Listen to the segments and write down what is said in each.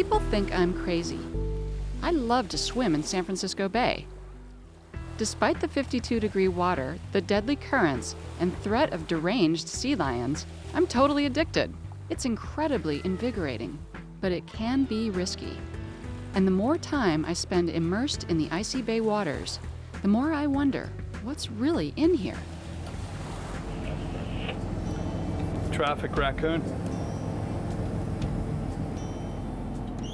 People think I'm crazy. I love to swim in San Francisco Bay. Despite the 52-degree water, the deadly currents, and threat of deranged sea lions, I'm totally addicted. It's incredibly invigorating, but it can be risky. And the more time I spend immersed in the icy bay waters, the more I wonder, what's really in here? Traffic, Raccoon.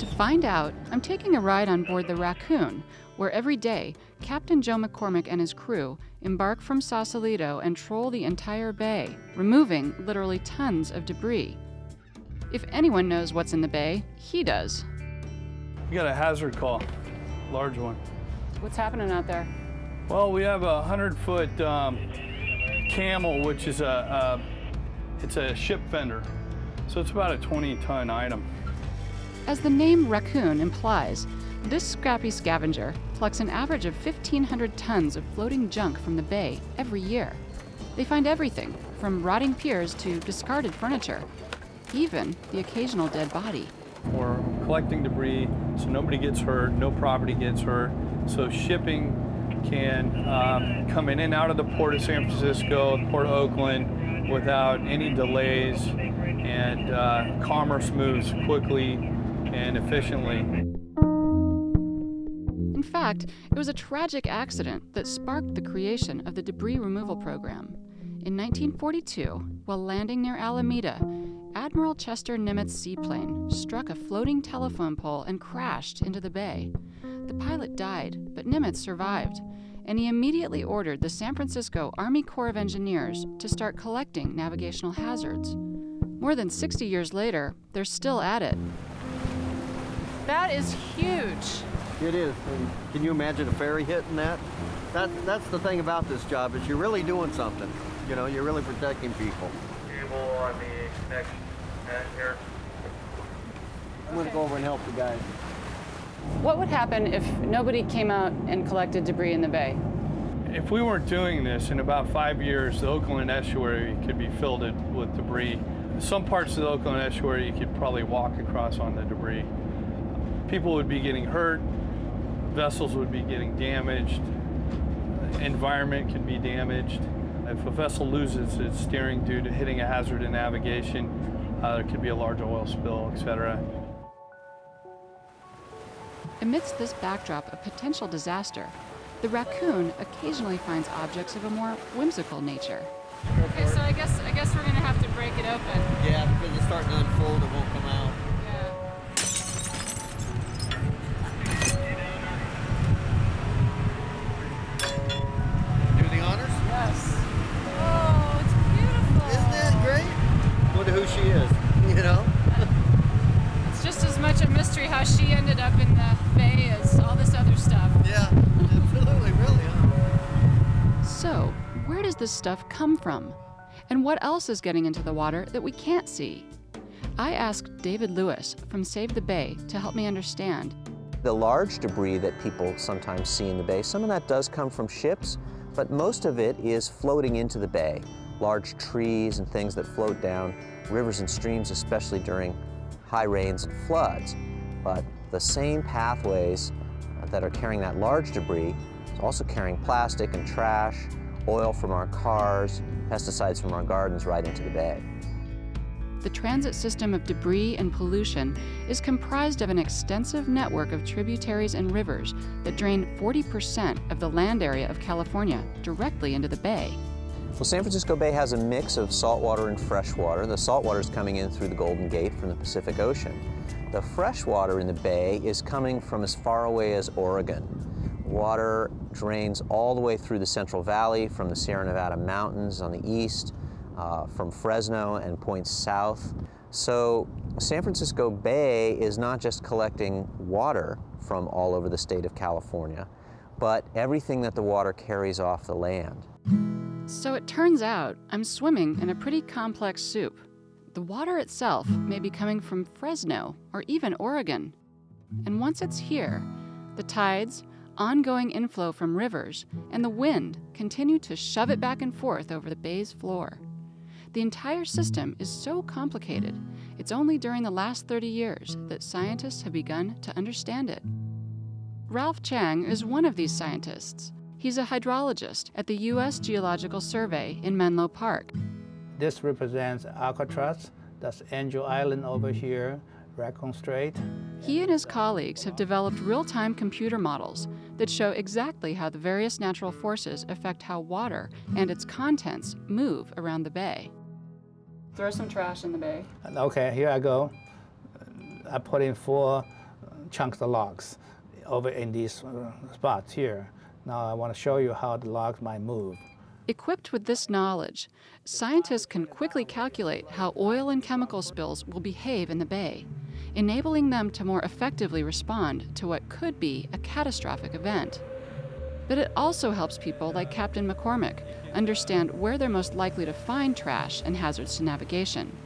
To find out, I'm taking a ride on board the Raccoon, where every day, Captain Joe McCormick and his crew embark from Sausalito and troll the entire bay, removing literally tons of debris. If anyone knows what's in the bay, he does. We got a hazard call, large one. What's happening out there? Well, we have a 100-foot camel, which is a ship fender. So it's about a 20-ton item. As the name Raccoon implies, this scrappy scavenger plucks an average of 1,500 tons of floating junk from the bay every year. They find everything from rotting piers to discarded furniture, even the occasional dead body. We're collecting debris so nobody gets hurt, no property gets hurt, so shipping can come in and out of the Port of San Francisco, Port of Oakland, without any delays, and commerce moves quickly and efficiently. In fact, it was a tragic accident that sparked the creation of the debris removal program. In 1942, while landing near Alameda, Admiral Chester Nimitz' seaplane struck a floating telephone pole and crashed into the bay. The pilot died, but Nimitz survived, and he immediately ordered the San Francisco Army Corps of Engineers to start collecting navigational hazards. More than 60 years later, they're still at it. That is huge. It is. And can you imagine a ferry hitting that? That's the thing about this job, is you're really doing something. You know, you're really protecting people. Cable on the next end here. I'm going to go over and help the guys. What would happen if nobody came out and collected debris in the bay? If we weren't doing this, in about 5 years, the Oakland Estuary could be filled with debris. Some parts of the Oakland Estuary you could probably walk across on the debris. People would be getting hurt. Vessels would be getting damaged, the environment could be damaged. If a vessel loses its steering due to hitting a hazard in navigation, there could be a large oil spill, etc. Amidst this backdrop of potential disaster, the Raccoon occasionally finds objects of a more whimsical nature. Okay, so I guess we're gonna have to break it open. Yeah, because it's starting to unfold, it won't come out. This stuff come from? And what else is getting into the water that we can't see? I asked David Lewis from Save the Bay to help me understand. The large debris that people sometimes see in the bay, some of that does come from ships, but most of it is floating into the bay. Large trees and things that float down, rivers and streams, especially during high rains and floods. But the same pathways that are carrying that large debris is also carrying plastic and trash, oil from our cars, pesticides from our gardens right into the bay. The transit system of debris and pollution is comprised of an extensive network of tributaries and rivers that drain 40% of the land area of California directly into the bay. Well, San Francisco Bay has a mix of saltwater and freshwater. The saltwater is coming in through the Golden Gate from the Pacific Ocean. The freshwater in the bay is coming from as far away as Oregon. Water drains all the way through the Central Valley, from the Sierra Nevada Mountains on the east, from Fresno, and points south. So San Francisco Bay is not just collecting water from all over the state of California, but everything that the water carries off the land. So it turns out I'm swimming in a pretty complex soup. The water itself may be coming from Fresno or even Oregon. And once it's here, the tides, ongoing inflow from rivers, and the wind continue to shove it back and forth over the bay's floor. The entire system is so complicated, it's only during the last 30 years that scientists have begun to understand it. Ralph Chang is one of these scientists. He's a hydrologist at the U.S. Geological Survey in Menlo Park. This represents Alcatraz, that's Angel Island over here, Raccoon Strait. He and his colleagues have developed real-time computer models that show exactly how the various natural forces affect how water and its contents move around the bay. Throw some trash in the bay. Okay, here I go. I put in 4 chunks of logs over in these spots here. Now I want to show you how the logs might move. Equipped with this knowledge, scientists can quickly calculate how oil and chemical spills will behave in the bay, enabling them to more effectively respond to what could be a catastrophic event. But it also helps people like Captain McCormick understand where they're most likely to find trash and hazards to navigation,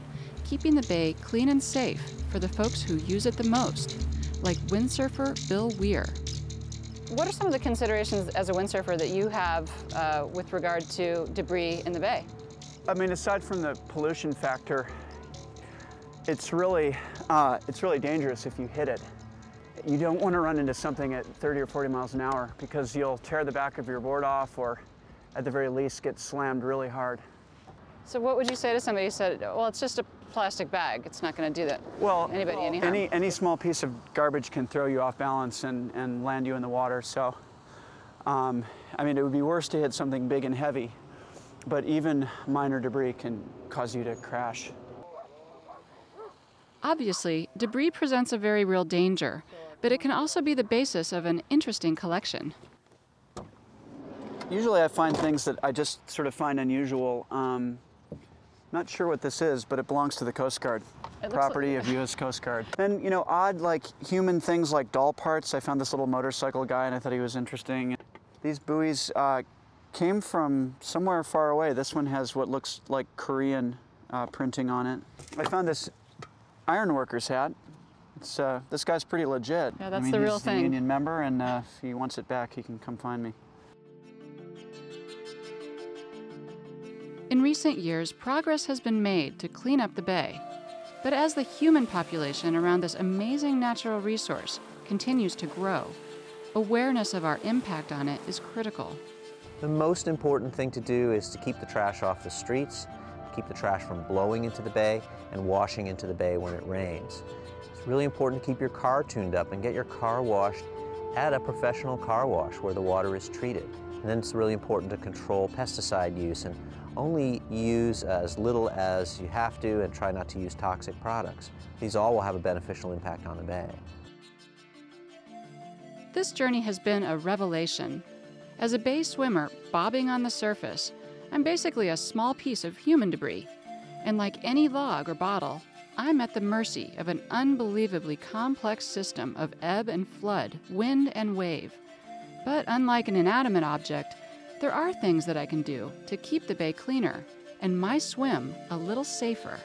keeping the bay clean and safe for the folks who use it the most, like windsurfer Bill Weir. What are some of the considerations as a windsurfer that you have with regard to debris in the bay? I mean, aside from the pollution factor, it's really dangerous if you hit it. You don't want to run into something at 30 or 40 miles an hour because you'll tear the back of your board off or at the very least get slammed really hard. So what would you say to somebody who said, well, it's just a plastic bag, it's not going to do that? Well, any small piece of garbage can throw you off balance and land you in the water. So, I mean, it would be worse to hit something big and heavy, but even minor debris can cause you to crash. Obviously, debris presents a very real danger, but it can also be the basis of an interesting collection. Usually I find things that I just sort of find unusual. Not sure what this is, but it belongs to the Coast Guard. Property of U.S. Coast Guard. And, you know, odd, like, human things like doll parts. I found this little motorcycle guy, and I thought he was interesting. These buoys came from somewhere far away. This one has what looks like Korean printing on it. I found this ironworker's hat. It's, this guy's pretty legit. Yeah, that's the real thing. He's a union member, and if he wants it back, he can come find me. In recent years, progress has been made to clean up the bay. But as the human population around this amazing natural resource continues to grow, awareness of our impact on it is critical. The most important thing to do is to keep the trash off the streets, keep the trash from blowing into the bay and washing into the bay when it rains. It's really important to keep your car tuned up and get your car washed at a professional car wash where the water is treated. And then it's really important to control pesticide use and only use as little as you have to and try not to use toxic products. These all will have a beneficial impact on the bay. This journey has been a revelation. As a bay swimmer bobbing on the surface, I'm basically a small piece of human debris. And like any log or bottle, I'm at the mercy of an unbelievably complex system of ebb and flood, wind and wave. But unlike an inanimate object, there are things that I can do to keep the bay cleaner and my swim a little safer.